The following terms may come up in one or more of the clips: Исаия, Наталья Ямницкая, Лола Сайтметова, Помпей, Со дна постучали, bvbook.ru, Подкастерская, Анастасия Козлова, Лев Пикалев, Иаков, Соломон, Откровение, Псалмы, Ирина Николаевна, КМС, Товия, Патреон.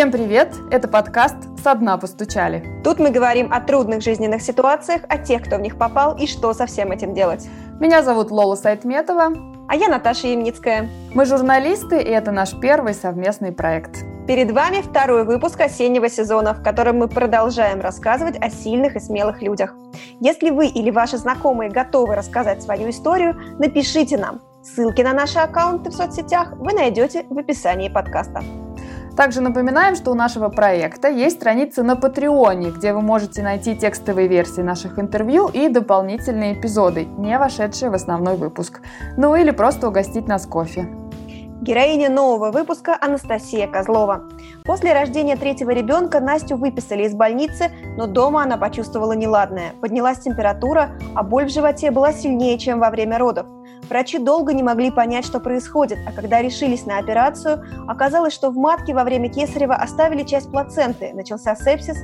Всем привет! Это подкаст «Со дна постучали». Тут мы говорим о трудных жизненных ситуациях, о тех, кто в них попал и что со всем этим делать. Меня зовут Лола Сайтметова. А я Наташа Ямницкая. Мы журналисты, и это наш первый совместный проект. Перед вами второй выпуск осеннего сезона, в котором мы продолжаем рассказывать о сильных и смелых людях. Если вы или ваши знакомые готовы рассказать свою историю, напишите нам. Ссылки на наши аккаунты в соцсетях вы найдете в описании подкаста. Также напоминаем, что у нашего проекта есть страница на Патреоне, где вы можете найти текстовые версии наших интервью и дополнительные эпизоды, не вошедшие в основной выпуск. Ну или просто угостить нас кофе. Героиня нового выпуска Анастасия Козлова. После рождения третьего ребенка Настю выписали из больницы, но дома она почувствовала неладное. Поднялась температура, а боль в животе была сильнее, чем во время родов. Врачи долго не могли понять, что происходит, а когда решились на операцию, оказалось, что в матке во время кесарева оставили часть плаценты, начался сепсис,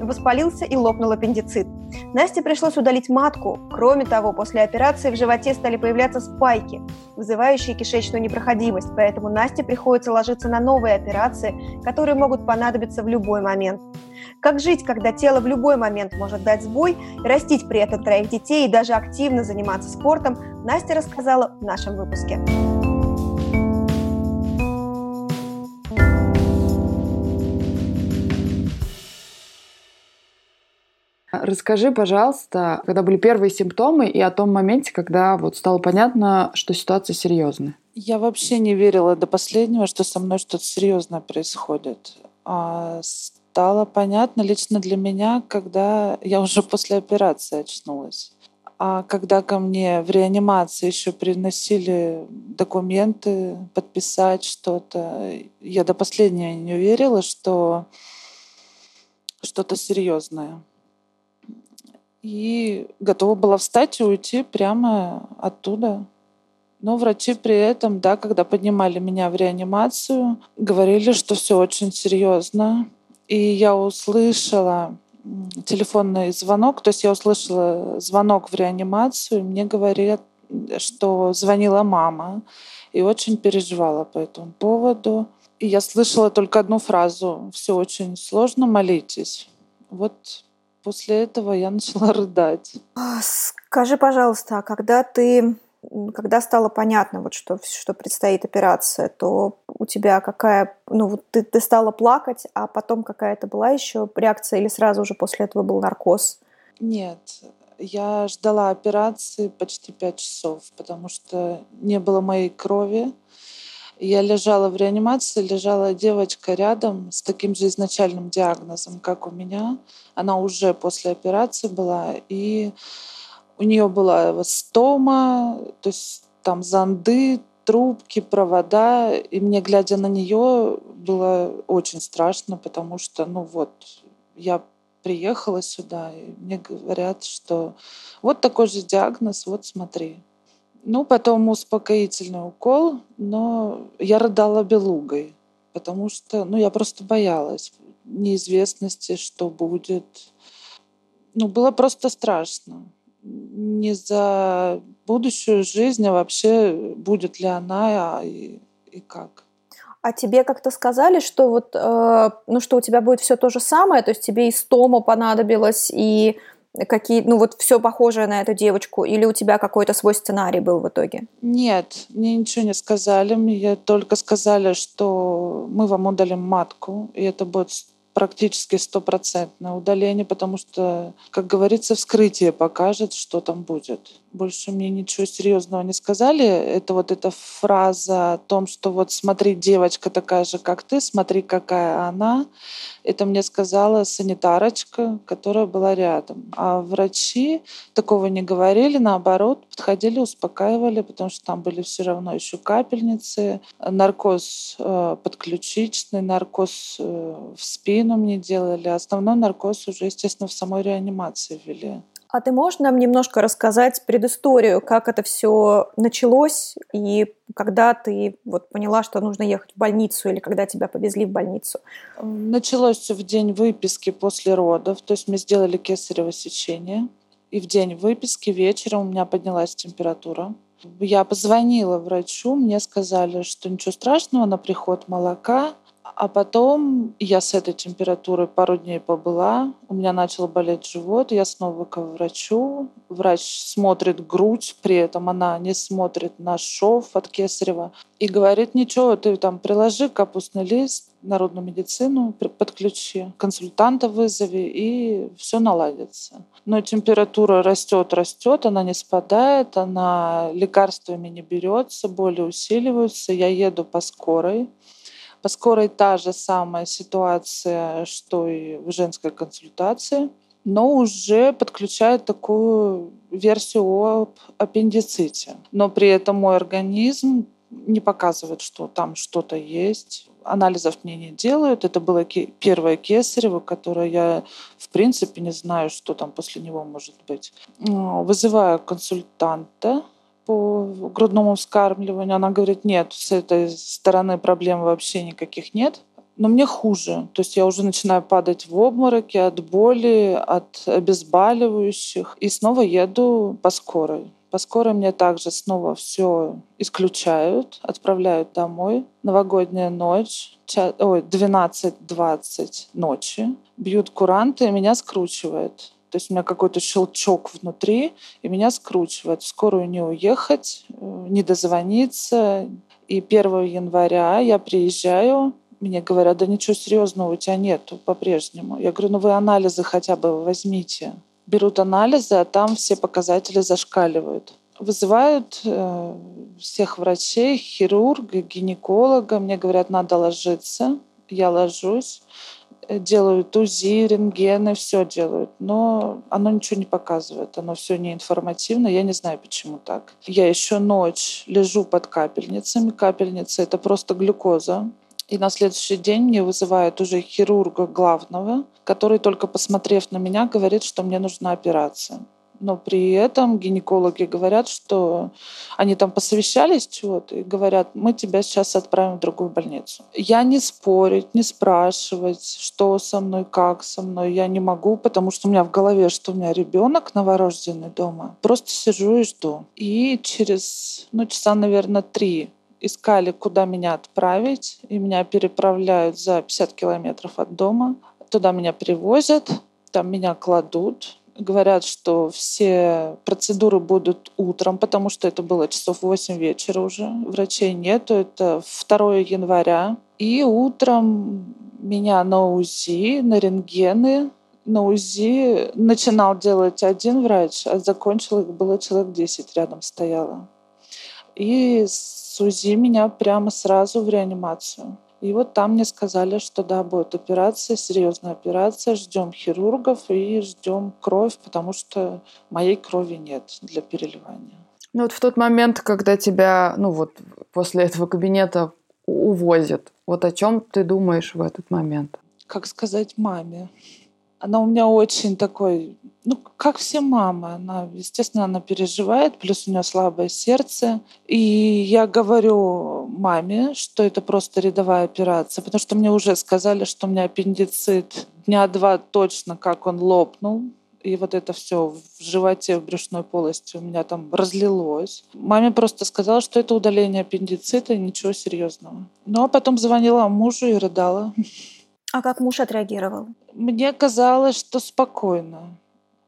воспалился и лопнул аппендицит. Насте пришлось удалить матку. Кроме того, после операции в животе стали появляться спайки, вызывающие кишечную непроходимость, поэтому Насте приходится ложиться на новые операции, которые могут понадобиться в любой момент. Как жить, когда тело в любой момент может дать сбой, растить при этом троих детей и даже активно заниматься спортом, Настя рассказала в нашем выпуске. Расскажи, пожалуйста, когда были первые симптомы и о том моменте, когда вот стало понятно, что ситуация серьезная. Я вообще не верила до последнего, что со мной что-то серьезное происходит. Стало понятно лично для меня, когда я уже после операции очнулась. А когда ко мне в реанимации еще приносили документы, подписать что-то, я до последнего не верила, что что-то серьезное. И готова была встать и уйти прямо оттуда. Но врачи при этом, да, когда поднимали меня в реанимацию, говорили, что все очень серьезно. И я услышала телефонный звонок, то есть я услышала звонок в реанимацию, и мне говорят, что звонила мама и очень переживала по этому поводу. И я слышала только одну фразу: «Все очень сложно, молитесь». Вот после этого я начала рыдать. Скажи, пожалуйста, а когда стало понятно, вот, что предстоит операция, то у тебя какая... ты стала плакать, а потом какая-то была еще реакция или сразу же после этого был наркоз? Нет, я ждала операции почти 5 часов, потому что не было моей крови. Я лежала в реанимации, лежала девочка рядом с таким же изначальным диагнозом, как у меня. Она уже после операции была, и у нее была стома, то есть там зонды, трубки, провода. И мне, глядя на нее, было очень страшно, потому что, я приехала сюда, и мне говорят, что вот такой же диагноз, вот смотри. Потом успокоительный укол, но я рыдала белугой, потому что, я просто боялась неизвестности, что будет. Было просто страшно. Не за будущую жизнь, а вообще будет ли она и как. А тебе как-то сказали, что что у тебя будет все то же самое, то есть тебе и стома понадобилось, и все похожее на эту девочку, или у тебя какой-то свой сценарий был в итоге? Нет, мне ничего не сказали, мне только сказали, что мы вам удалим матку, и это будет практически 100% удаление, потому что, как говорится, вскрытие покажет, что там будет. Больше мне ничего серьезного не сказали. Это вот эта фраза о том, что вот смотри, девочка такая же, как ты, смотри, какая она. Это мне сказала санитарочка, которая была рядом. А врачи такого не говорили, наоборот, подходили, успокаивали, потому что там были все равно еще капельницы, наркоз подключичный, наркоз в спину мне делали. Основной наркоз уже, естественно, в самой реанимации ввели. А ты можешь нам немножко рассказать предысторию, как это все началось и когда ты поняла, что нужно ехать в больницу или когда тебя повезли в больницу? Началось в день выписки после родов, то есть мы сделали кесарево сечение. И в день выписки вечером у меня поднялась температура. Я позвонила врачу, мне сказали, что ничего страшного, на приход молока. А потом я с этой температурой пару дней побыла, у меня начал болеть живот, я снова к врачу. Врач смотрит грудь, при этом она не смотрит на шов от кесарева. И говорит, ничего, ты там приложи капустный лист, народную медицину подключи, консультанта вызови, и все наладится. Но температура растет, она не спадает, она лекарствами не берется, боли усиливаются. Я еду по скорой. По скорой та же самая ситуация, что и в женской консультации, но уже подключают такую версию об аппендиците. Но при этом мой организм не показывает, что там что-то есть. Анализов мне не делают. Это было первое кесарево, которое я, в принципе, не знаю, что там после него может быть. Вызываю консультанта по грудному вскармливанию. Она говорит, нет, с этой стороны проблем вообще никаких нет. Но мне хуже. То есть я уже начинаю падать в обмороки от боли, от обезболивающих. И снова еду по скорой. По скорой мне также снова все исключают, отправляют домой. Новогодняя ночь, 12:20 ночи. Бьют куранты, и меня скручивает. То есть у меня какой-то щелчок внутри, и меня скручивает. В скорую не уехать, не дозвониться. И 1 января я приезжаю, мне говорят, да ничего серьезного у тебя нету по-прежнему. Я говорю, ну вы анализы хотя бы возьмите. Берут анализы, а там все показатели зашкаливают. Вызывают всех врачей, хирурга, гинеколога. Мне говорят, надо ложиться. Я ложусь. Делают УЗИ, рентгены, все делают. Но оно ничего не показывает. Оно все неинформативно. Я не знаю, почему так. Я еще ночь лежу под капельницами. Капельницы — это просто глюкоза. И на следующий день мне вызывают уже хирурга главного, который, только посмотрев на меня, говорит, что мне нужна операция. Но при этом гинекологи говорят, что они там посовещались чего-то и говорят, мы тебя сейчас отправим в другую больницу. Я не спорить, не спрашивать, что со мной, как со мной, я не могу, потому что у меня в голове, что у меня ребенок новорожденный дома. Просто сижу и жду. И через часа, наверное, 3 искали, куда меня отправить, и меня переправляют за 50 километров от дома. Туда меня привозят, там меня кладут. Говорят, что все процедуры будут утром, потому что это было часов 8 вечера уже. Врачей нету, это 2 января. И утром меня на УЗИ, на рентгены, на УЗИ начинал делать один врач, а закончил их было человек 10, рядом стояло. И с УЗИ меня прямо сразу в реанимацию. И вот там мне сказали, что да, будет операция, серьезная операция, ждем хирургов и ждем кровь, потому что моей крови нет для переливания. Ну вот в тот момент, когда тебя, после этого кабинета увозят, вот о чем ты думаешь в этот момент? Как сказать маме? Она у меня очень такой, как все мамы. Она, естественно, она переживает, плюс у нее слабое сердце. И я говорю маме, что это просто рядовая операция, потому что мне уже сказали, что у меня аппендицит. Дня 2 точно, как он лопнул. И вот это все в животе, в брюшной полости у меня там разлилось. Маме просто сказала, что это удаление аппендицита, ничего серьезного. Ну а потом звонила мужу и рыдала. А как муж отреагировал? Мне казалось, что спокойно.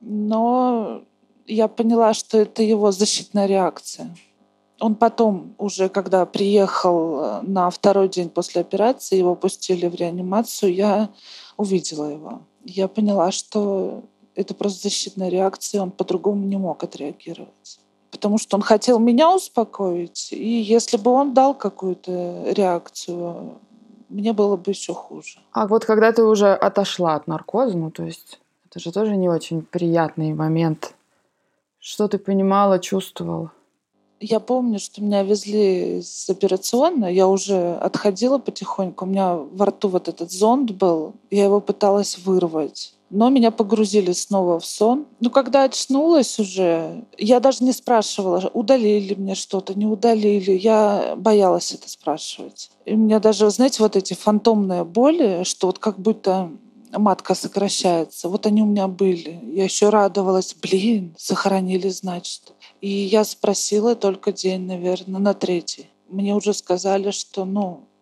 Но я поняла, что это его защитная реакция. Он потом уже, когда приехал на 2 день после операции, его пустили в реанимацию, я увидела его. Я поняла, что это просто защитная реакция, он по-другому не мог отреагировать. Потому что он хотел меня успокоить, и если бы он дал какую-то реакцию, мне было бы еще хуже. А вот когда ты уже отошла от наркоза, то есть это же тоже не очень приятный момент. Что ты понимала, чувствовала? Я помню, что меня везли из операционной, я уже отходила потихоньку, у меня во рту вот этот зонд был, я его пыталась вырвать. Но меня погрузили снова в сон. Когда очнулась уже, я даже не спрашивала, удалили мне что-то, не удалили. Я боялась это спрашивать. И у меня даже, вот эти фантомные боли, что как будто матка сокращается. Вот они у меня были. Я еще радовалась. Сохранили, значит. И я спросила только день, наверное, на 3. Мне уже сказали, что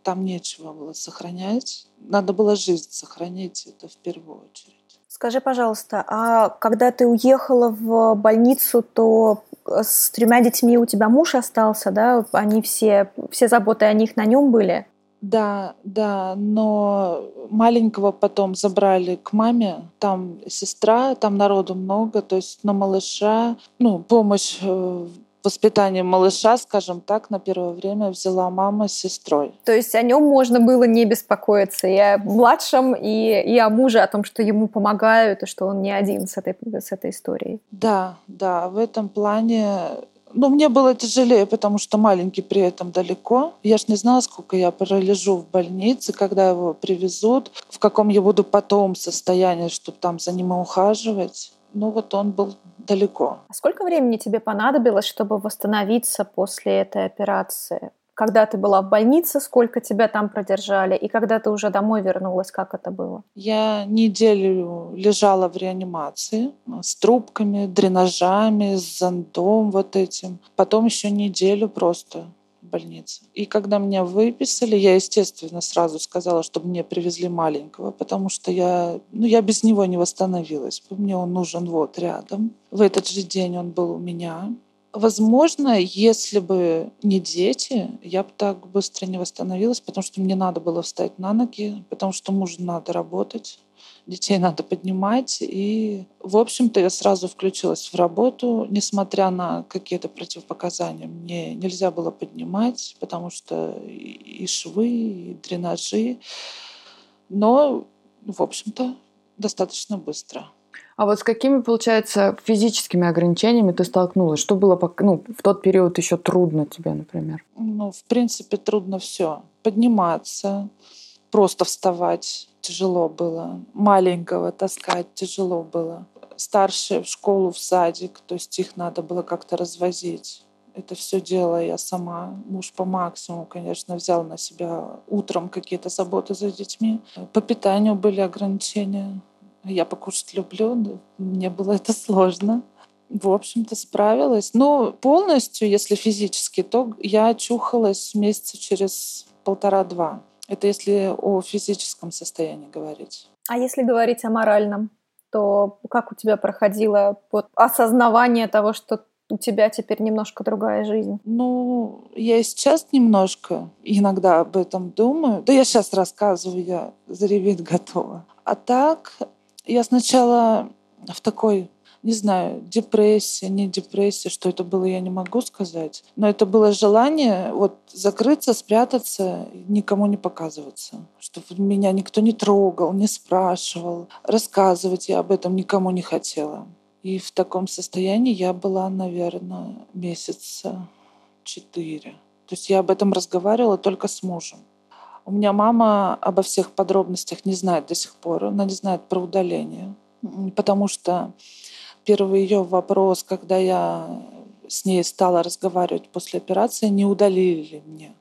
Там нечего было сохранять. Надо было жизнь сохранить, это в первую очередь. Скажи, пожалуйста, а когда ты уехала в больницу, то с 3 детьми у тебя муж остался, да? Они все заботы о них на нем были? Да, но маленького потом забрали к маме, там сестра, там народу много, то есть на малыша, помощь в воспитании малыша, скажем так, на первое время взяла мама с сестрой. То есть о нем можно было не беспокоиться, и о младшем, и о муже, о том, что ему помогают, и что он не один с этой историей. Да, в этом плане... Мне было тяжелее, потому что маленький при этом далеко. Я ж не знала, сколько я пролежу в больнице, когда его привезут, в каком я буду потом состоянии, чтобы там за ним ухаживать. Он был далеко. А сколько времени тебе понадобилось, чтобы восстановиться после этой операции? Когда ты была в больнице, сколько тебя там продержали? И когда ты уже домой вернулась, как это было? Я неделю лежала в реанимации с трубками, дренажами, с зондом этим. Потом еще неделю просто в больнице. И когда меня выписали, я, естественно, сразу сказала, чтобы мне привезли маленького, потому что я без него не восстановилась. Мне он нужен рядом. В этот же день он был у меня. Возможно, если бы не дети, я бы так быстро не восстановилась, потому что мне надо было встать на ноги, потому что мужу надо работать, детей надо поднимать. И, в общем-то, я сразу включилась в работу, несмотря на какие-то противопоказания. Мне нельзя было поднимать, потому что и швы, и дренажи. Но, в общем-то, достаточно быстро. А вот с какими, получается, физическими ограничениями ты столкнулась? Что было в тот период еще трудно тебе, например? В принципе, трудно все. Подниматься, просто вставать тяжело было. Маленького таскать тяжело было. Старшие в школу, в садик, то есть их надо было как-то развозить. Это все делала я сама. Муж по максимуму, конечно, взял на себя утром какие-то заботы за детьми. По питанию были ограничения. Я покушать люблю, но мне было это сложно. В общем-то, справилась. Полностью, если физически, то я очухалась месяца через 1,5-2. Это если о физическом состоянии говорить. А если говорить о моральном, то как у тебя проходило осознавание того, что у тебя теперь немножко другая жизнь? Я и сейчас немножко иногда об этом думаю. Да я сейчас рассказываю, я зареветь готова. А так... Я сначала в такой, не знаю, депрессии, не депрессии, что это было, я не могу сказать. Но это было желание закрыться, спрятаться, никому не показываться. Чтобы меня никто не трогал, не спрашивал. Рассказывать я об этом никому не хотела. И в таком состоянии я была, наверное, 4 месяца. То есть я об этом разговаривала только с мужем. У меня мама обо всех подробностях не знает до сих пор. Она не знает про удаление. Потому что первый ее вопрос, когда я с ней стала разговаривать после операции, не удалили ли мне.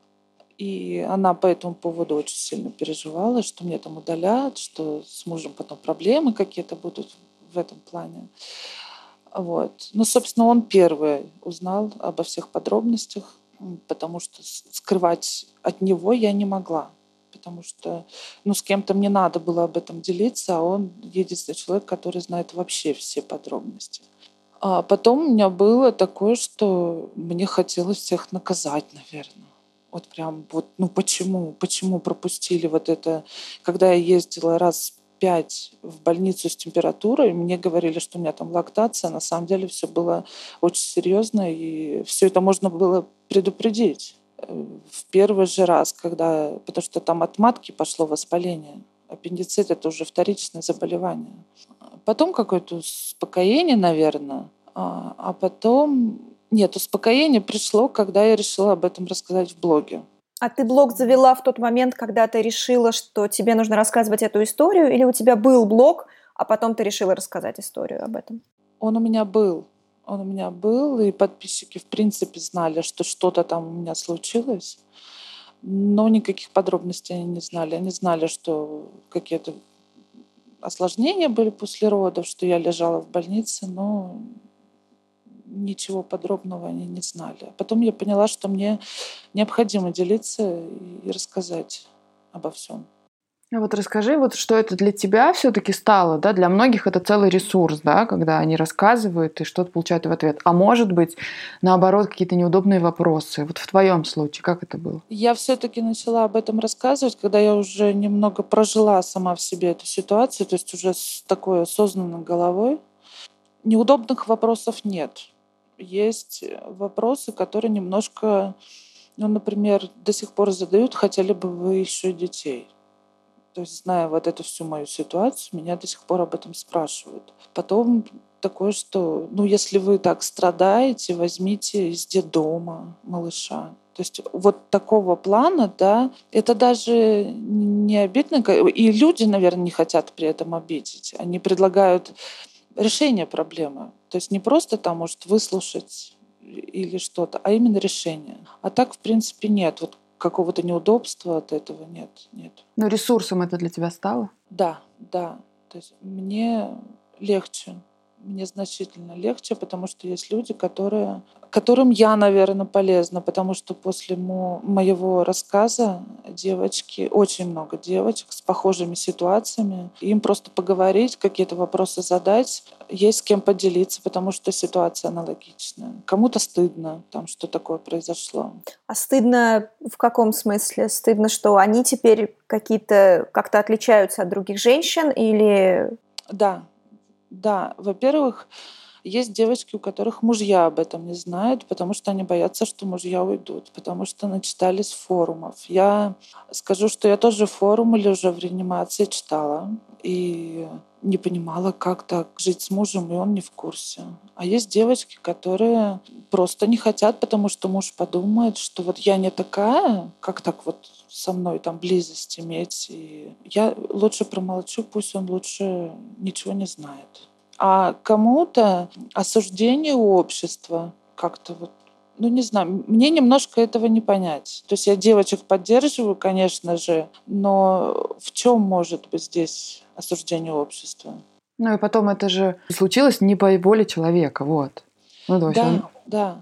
И она по этому поводу очень сильно переживала, что мне там удалят, что с мужем потом проблемы какие-то будут в этом плане. Собственно, он первый узнал обо всех подробностях, потому что скрывать от него я не могла. Потому что с кем-то мне надо было об этом делиться, а он единственный человек, который знает вообще все подробности. А потом у меня было такое, что мне хотелось всех наказать, наверное. Почему? Почему пропустили это? Когда я ездила раз 5 в больницу с температурой, мне говорили, что у меня там лактация. На самом деле все было очень серьезно, и все это можно было предупредить в первый же раз, потому что там от матки пошло воспаление. Аппендицит — это уже вторичное заболевание. Потом какое-то успокоение, наверное. А потом... Нет, успокоение пришло, когда я решила об этом рассказать в блоге. А ты блог завела в тот момент, когда ты решила, что тебе нужно рассказывать эту историю? Или у тебя был блог, а потом ты решила рассказать историю об этом? Он у меня был, и подписчики, в принципе, знали, что что-то там у меня случилось, но никаких подробностей они не знали. Они знали, что какие-то осложнения были после родов, что я лежала в больнице, но ничего подробного они не знали. Потом я поняла, что мне необходимо делиться и рассказать обо всем. А вот расскажи, вот что это для тебя все-таки стало, да? Для многих это целый ресурс, да, когда они рассказывают и что-то получают в ответ. А может быть, наоборот, какие-то неудобные вопросы. Вот в твоем случае как это было? Я все-таки начала об этом рассказывать, когда я уже немного прожила сама в себе эту ситуацию, то есть уже с такой осознанной головой. Неудобных вопросов нет. Есть вопросы, которые немножко, например, до сих пор задают, хотели бы вы еще детей. То есть, зная вот эту всю мою ситуацию, меня до сих пор об этом спрашивают. Потом такое, что, если вы так страдаете, возьмите из детдома малыша. То есть вот такого плана, да, это даже не обидно. И люди, наверное, не хотят при этом обидеть. Они предлагают решение проблемы. То есть не просто там, может, выслушать или что-то, а именно решение. А так, в принципе, нет. Вот какого-то неудобства от этого нет. Но ресурсом это для тебя стало? Да. То есть мне легче. Мне значительно легче, потому что есть люди, которым я, наверное, полезна, потому что после моего рассказа девочки, очень много девочек с похожими ситуациями, им просто поговорить, какие-то вопросы задать, есть с кем поделиться, потому что ситуация аналогичная. Кому-то стыдно, что такое произошло. А стыдно в каком смысле? Стыдно, что они теперь как-то отличаются от других женщин или... Да, во-первых, есть девочки, у которых мужья об этом не знают, потому что они боятся, что мужья уйдут, потому что начитались форумов. Я скажу, что я тоже форум или уже в реанимации читала и не понимала, как так жить с мужем, и он не в курсе. А есть девочки, которые просто не хотят, потому что муж подумает, что вот я не такая, как так вот со мной близость иметь. И я лучше промолчу, пусть он лучше ничего не знает. А кому-то осуждение общества как-то не знаю, мне немножко этого не понять. То есть я девочек поддерживаю, конечно же, но в чем может быть здесь осуждение общества? Ну и потом это же случилось не по воле человека, вот. Да,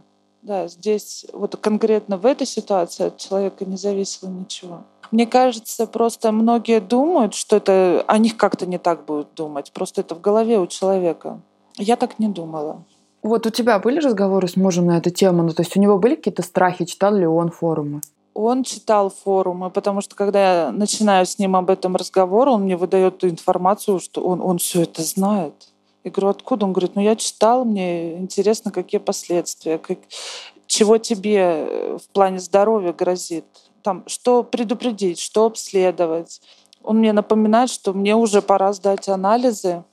здесь конкретно в этой ситуации от человека не зависело ничего. Мне кажется, просто многие думают, что это о них как-то не так будут думать. Просто это в голове у человека. Я так не думала. Вот у тебя были разговоры с мужем на эту тему? То есть у него были какие-то страхи? Читал ли он форумы? Он читал форумы, потому что когда я начинаю с ним об этом разговор, он мне выдает информацию, что он все это знает. Я говорю, откуда? Он говорит, я читал, мне интересно, какие последствия, чего тебе в плане здоровья грозит. Что предупредить, что обследовать. Он мне напоминает, что мне уже пора сдать анализы,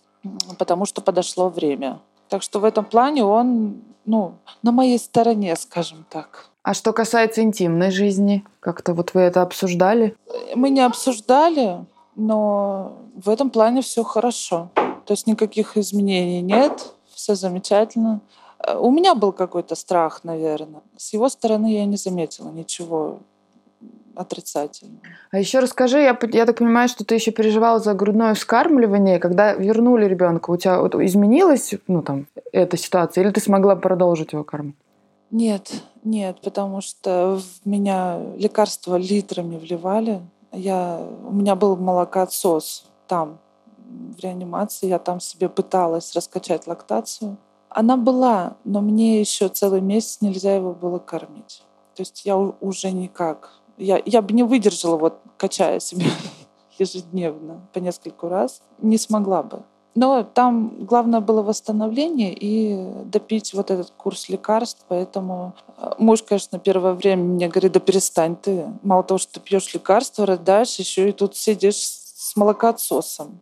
потому что подошло время. Так что в этом плане он, на моей стороне, скажем так. А что касается интимной жизни, как-то вы это обсуждали? Мы не обсуждали, но в этом плане все хорошо. То есть никаких изменений нет, все замечательно. У меня был какой-то страх, наверное. С его стороны я не заметила ничего отрицательно. А еще расскажи, я так понимаю, что ты еще переживала за грудное вскармливание, когда вернули ребенка, у тебя изменилась эта ситуация, или ты смогла продолжить его кормить? Нет, потому что в меня лекарства литрами вливали. У меня был молокоотсос там, в реанимации, я там себе пыталась раскачать лактацию. Она была, но мне еще целый месяц нельзя его было кормить. То есть я уже никак... Я бы не выдержала, качая себя ежедневно по нескольку раз. Не смогла бы. Но там главное было восстановление и допить этот курс лекарств. Поэтому муж, конечно, первое время мне говорит, да перестань ты. Мало того, что ты пьешь лекарства, рыдаешь, еще и тут сидишь с молокоотсосом.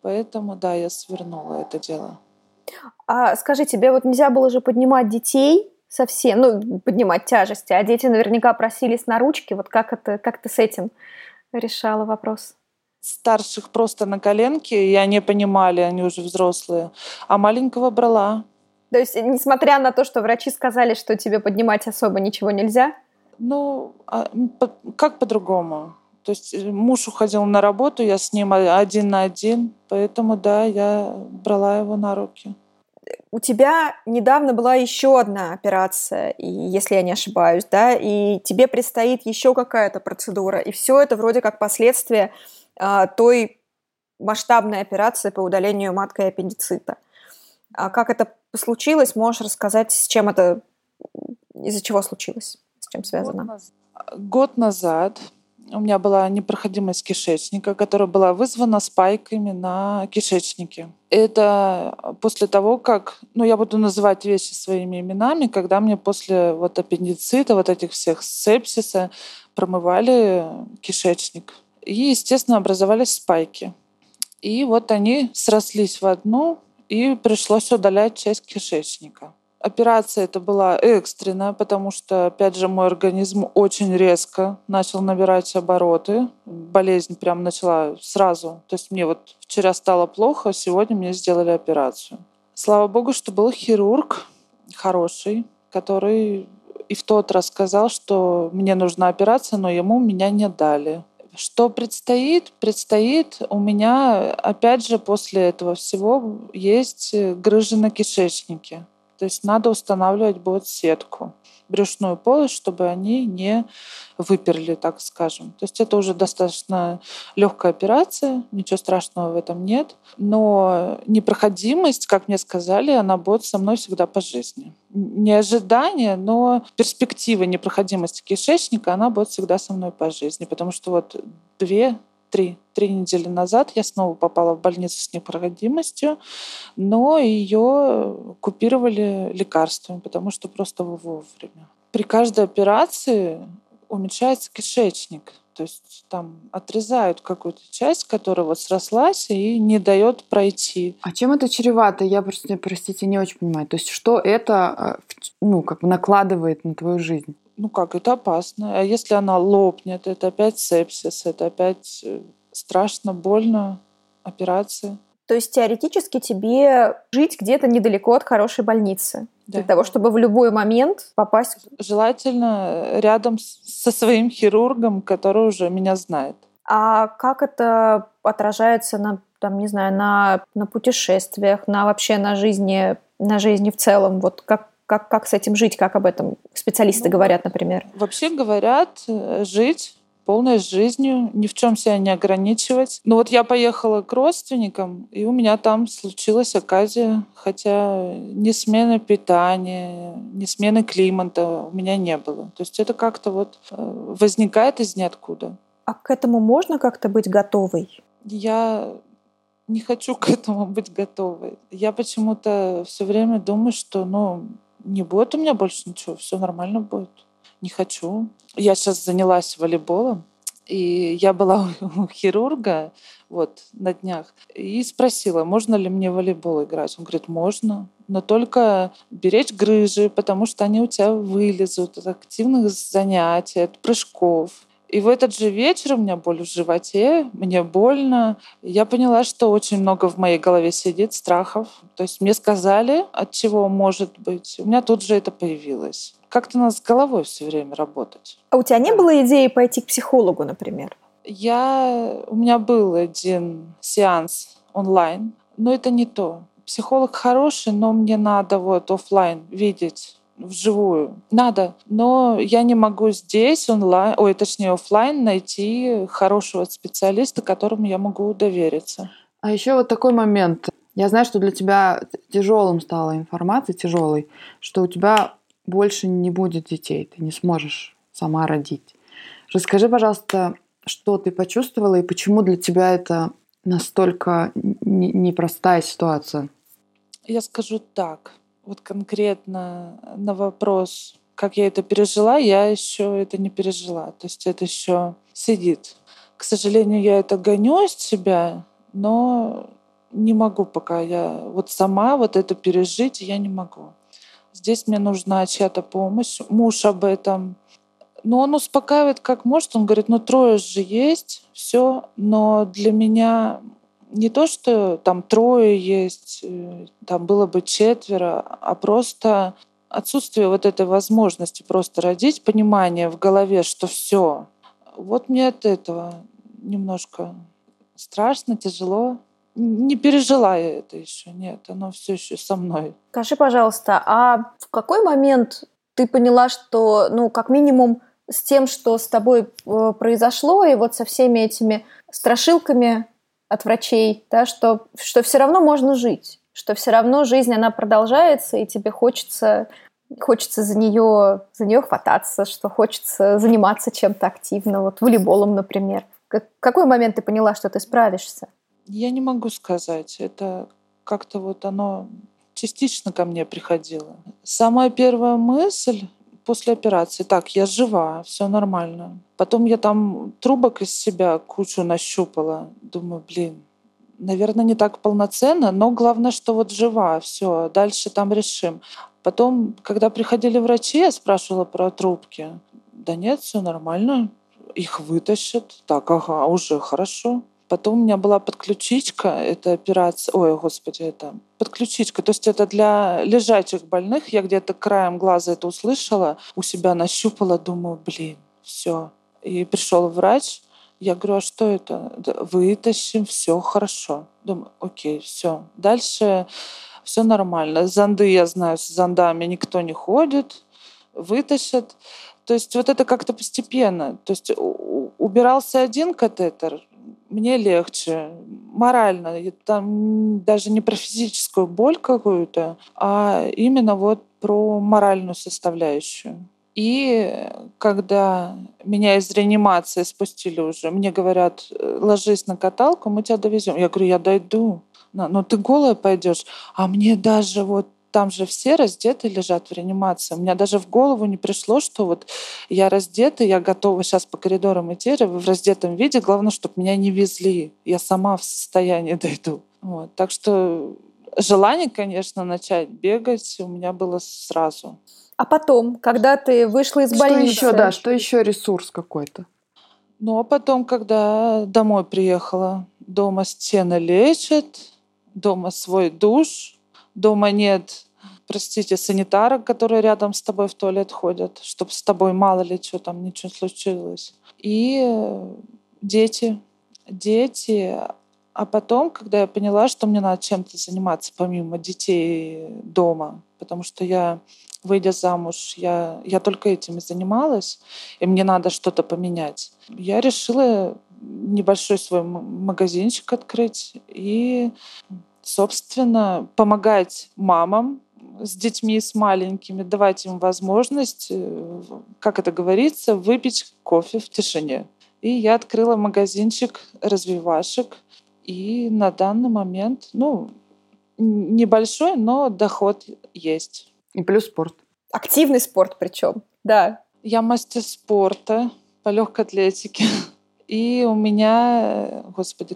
Поэтому, да, я свернула это дело. А скажи, тебе нельзя было же поднимать детей совсем, поднимать тяжести, а дети наверняка просились на ручки. Как ты с этим решала вопрос? Старших просто на коленке, и они понимали, они уже взрослые, а маленького брала. То есть, несмотря на то, что врачи сказали, что тебе поднимать особо ничего нельзя? Как по-другому? То есть муж уходил на работу, я с ним 1 на 1, поэтому, да, я брала его на руки. у тебя недавно была еще одна операция, и, если я не ошибаюсь, да, и тебе предстоит еще какая-то процедура, и все это вроде как последствия той масштабной операции по удалению матки и аппендицита. А как это случилось, можешь рассказать, с чем это, из-за чего случилось, с чем связано? Год назад у меня была непроходимость кишечника, которая была вызвана спайками на кишечнике. Это после того, как, я буду называть вещи своими именами, когда мне после аппендицита, этих всех сепсиса промывали кишечник. И, естественно, образовались спайки. И они срослись в одну, и пришлось удалять часть кишечника. Операция эта была экстренная, потому что, опять же, мой организм очень резко начал набирать обороты. Болезнь прям начала сразу. То есть мне вчера стало плохо, сегодня мне сделали операцию. Слава богу, что был хирург хороший, который и в тот раз сказал, что мне нужна операция, но ему меня не дали. Что предстоит? Предстоит у меня, опять же, после этого всего есть грыжи на кишечнике. То есть надо устанавливать будет сетку, брюшную полость, чтобы они не выперли, так скажем. То есть это уже достаточно легкая операция, ничего страшного в этом нет. Но непроходимость, как мне сказали, она будет со мной всегда по жизни. Не ожидание, но перспектива непроходимости кишечника, она будет всегда со мной по жизни. Потому что три недели назад я снова попала в больницу с непроходимостью, но ее купировали лекарствами, потому что просто вовремя. При каждой операции уменьшается кишечник, то есть там отрезают какую-то часть, которая срослась и не дает пройти. А чем это чревато? Я просто, простите, не очень понимаю. То есть что это накладывает на твою жизнь? Это опасно. А если она лопнет, это опять сепсис, это опять страшно, больно, операции. То есть теоретически тебе жить где-то недалеко от хорошей больницы? Да. Для того, чтобы в любой момент попасть... Желательно рядом со своим хирургом, который уже меня знает. А как это отражается на путешествиях, на жизни, в целом? Как с этим жить? Как об этом специалисты говорят, например? Вообще говорят жить полной жизнью, ни в чем себя не ограничивать. Я поехала к родственникам, и у меня там случилась оказия, хотя ни смены питания, ни смены климата у меня не было. То есть это как-то возникает из ниоткуда. А к этому можно как-то быть готовой? Я не хочу к этому быть готовой. Я почему-то все время думаю, что не будет у меня больше ничего, все нормально будет. Не хочу. Я сейчас занялась волейболом, и я была у хирурга на днях и спросила, можно ли мне в волейбол играть. Он говорит, можно, но только беречь грыжи, потому что они у тебя вылезут от активных занятий, от прыжков. И в этот же вечер у меня боль в животе, мне больно. Я поняла, что очень много в моей голове сидит страхов. То есть мне сказали, от чего может быть. У меня тут же это появилось. Как-то надо с головой все время работать. А у тебя не было идеи пойти к психологу, например? У меня был один сеанс онлайн, но это не то. Психолог хороший, но мне надо офлайн видеть. Вживую. Надо. Но я не могу здесь офлайн найти хорошего специалиста, которому я могу довериться. А еще такой момент. Я знаю, что для тебя тяжелым стала информация, тяжелой, что у тебя больше не будет детей, ты не сможешь сама родить. Расскажи, пожалуйста, что ты почувствовала и почему для тебя это настолько непростая ситуация? Я скажу так. Конкретно на вопрос, как я это пережила, я еще это не пережила. То есть это еще сидит. К сожалению, я это гоню от себя, но не могу пока. Я сама это пережить я не могу. Здесь мне нужна чья-то помощь. Муж об этом. Он успокаивает как может. Он говорит, 3 же есть, все. Но для меня... Не то, что там 3 есть, там было бы 4, а просто отсутствие этой возможности просто родить, понимание в голове, что все. Мне от этого немножко страшно, тяжело. не пережила я это еще, нет, оно все еще со мной. Скажи, пожалуйста, а в какой момент ты поняла, что, ну, как минимум, с тем, что с тобой произошло, и вот со всеми этими страшилками от врачей, да, что все равно можно жить, что все равно жизнь, она продолжается, и тебе хочется за нее хвататься, что хочется заниматься чем-то активно, вот волейболом, например. В какой момент ты поняла, что ты справишься? Я не могу сказать. Это как-то вот оно частично ко мне приходило. Самая первая мысль после операции: так, я жива, все нормально. Потом я там трубок из себя кучу нащупала. Думаю, наверное, не так полноценно, но главное, что вот жива, все, дальше там решим. Потом, когда приходили врачи, я спрашивала про трубки. Да нет, все нормально. Их вытащат. Так, ага, уже хорошо. Потом у меня была подключичка, это операция... Ой, господи, это подключичка. То есть это для лежачих больных. Я где-то краем глаза это услышала, у себя нащупала, думаю, все. И пришел врач. Я говорю, а что это? Вытащим, все хорошо. Думаю, окей, все. Дальше все нормально. Зонды, я знаю, с зондами никто не ходит. Вытащат. То есть вот это как-то постепенно. То есть убирался один катетер, мне легче, морально. Там даже не про физическую боль какую-то, а именно вот про моральную составляющую. И когда меня из реанимации спустили уже, мне говорят, ложись на каталку, мы тебя довезем. Я говорю, я дойду. Но ты голая пойдешь. А мне даже вот там же все раздеты лежат в реанимации. У меня даже в голову не пришло, что вот я раздета, я готова сейчас по коридорам идти в раздетом виде. Главное, чтобы меня не везли. Я сама в состоянии дойду. Вот. Так что желание, конечно, начать бегать у меня было сразу. А потом, когда ты вышла из больницы... Что еще ресурс какой-то? Ну, а потом, когда домой приехала, дома стены лечат, дома свой душ, дома нет, простите, санитарок, которые рядом с тобой в туалет ходят, чтобы с тобой мало ли что там, ничего случилось. И дети. А потом, когда я поняла, что мне надо чем-то заниматься помимо детей дома, потому что я, выйдя замуж, я только этим и занималась, и мне надо что-то поменять, я решила небольшой свой магазинчик открыть и... собственно, помогать мамам с детьми, с маленькими, давать им возможность, как это говорится, выпить кофе в тишине. И я открыла магазинчик развивашек. И на данный момент, небольшой, но доход есть. И плюс спорт. Активный спорт причем, да. Я мастер спорта по легкой атлетике. И у меня,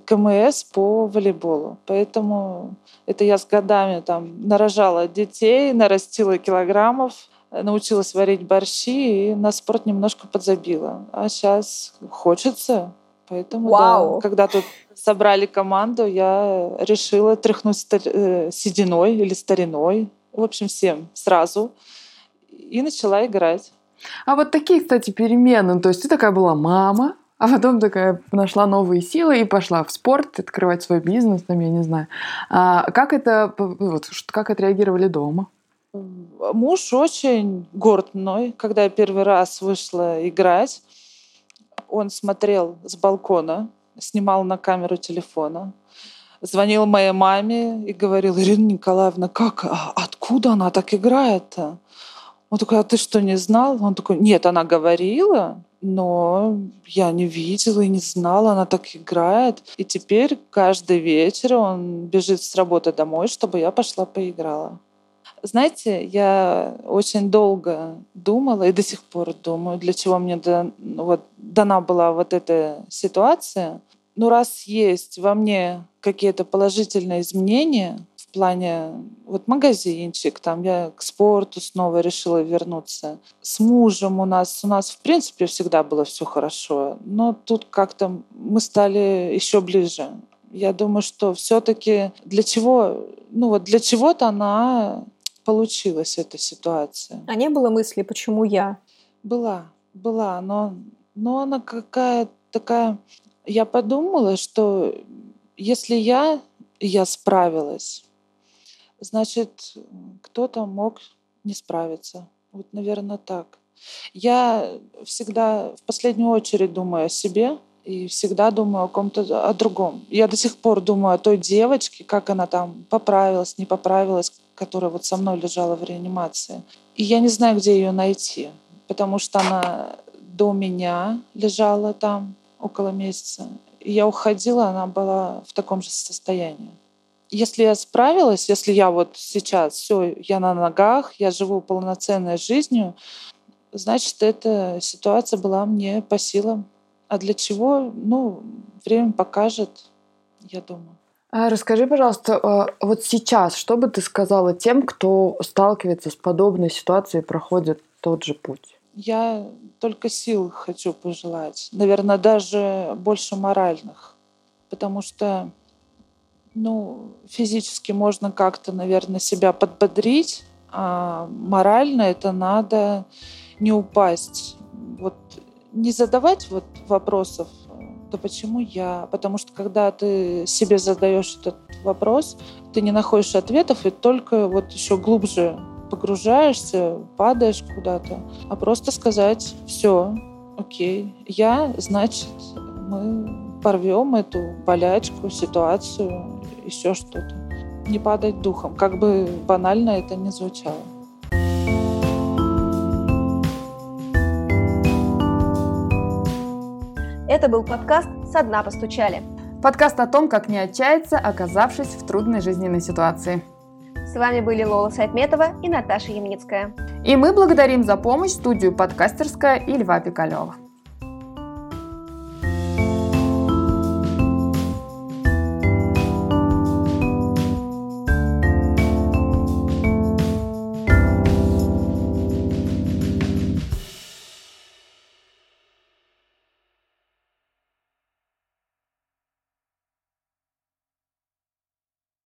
КМС по волейболу. Поэтому это я с годами там нарожала детей, нарастила килограммов, научилась варить борщи и на спорт немножко подзабила. А сейчас хочется. Поэтому, да, когда тут собрали команду, я решила тряхнуть сединой или стариной. В общем, всем сразу. И начала играть. А вот такие, кстати, перемены. То есть ты такая была мама, а потом такая нашла новые силы и пошла в спорт, открывать свой бизнес, там, я не знаю. А как отреагировали дома? Муж очень горд мной. Когда я первый раз вышла играть, он смотрел с балкона, снимал на камеру телефона, звонил моей маме и говорил, Ирина Николаевна, откуда она так играет-то? Он такой, а ты что, не знал? Он такой, нет, она говорила, но я не видела и не знала, она так играет. И теперь каждый вечер он бежит с работы домой, чтобы я пошла поиграла. Знаете, я очень долго думала и до сих пор думаю, для чего мне дана была вот эта ситуация. Но раз есть во мне какие-то положительные изменения в плане магазинчик, там я к спорту снова решила вернуться. С мужем у нас в принципе всегда было все хорошо, но тут как-то мы стали еще ближе. Я думаю, что все-таки для чего-то она получилась, эта ситуация. А не было мысли, почему я? Была, но она какая-то такая. Я подумала, что если я я справилась. Значит, кто-то мог не справиться. Вот, наверное, так. Я всегда в последнюю очередь думаю о себе и всегда думаю о ком-то, о другом. Я до сих пор думаю о той девочке, как она там поправилась, не поправилась, которая вот со мной лежала в реанимации. И я не знаю, где ее найти, потому что она до меня лежала там около месяца. И я уходила, она была в таком же состоянии. Если я справилась, если я вот сейчас, все, я на ногах, я живу полноценной жизнью, значит, эта ситуация была мне по силам. А для чего? Ну, время покажет, я думаю. Расскажи, пожалуйста, вот сейчас, что бы ты сказала тем, кто сталкивается с подобной ситуацией и проходит тот же путь? Я только сил хочу пожелать. Наверное, даже больше моральных. Потому что физически можно как-то, наверное, себя подбодрить, а морально это надо не упасть. Вот не задавать вот вопросов, да почему я? Потому что когда ты себе задаешь этот вопрос, ты не находишь ответов и только вот еще глубже погружаешься, падаешь куда-то. А просто сказать: все, окей, я, значит, мы порвем эту болячку, ситуацию, еще что-то. Не падать духом, как бы банально это ни звучало. Это был подкаст «Со дна постучали». Подкаст о том, как не отчаяться, оказавшись в трудной жизненной ситуации. С вами были Лола Сайтметова и Наташа Ямницкая. И мы благодарим за помощь студию «Подкастерская» и Льва Пикалева.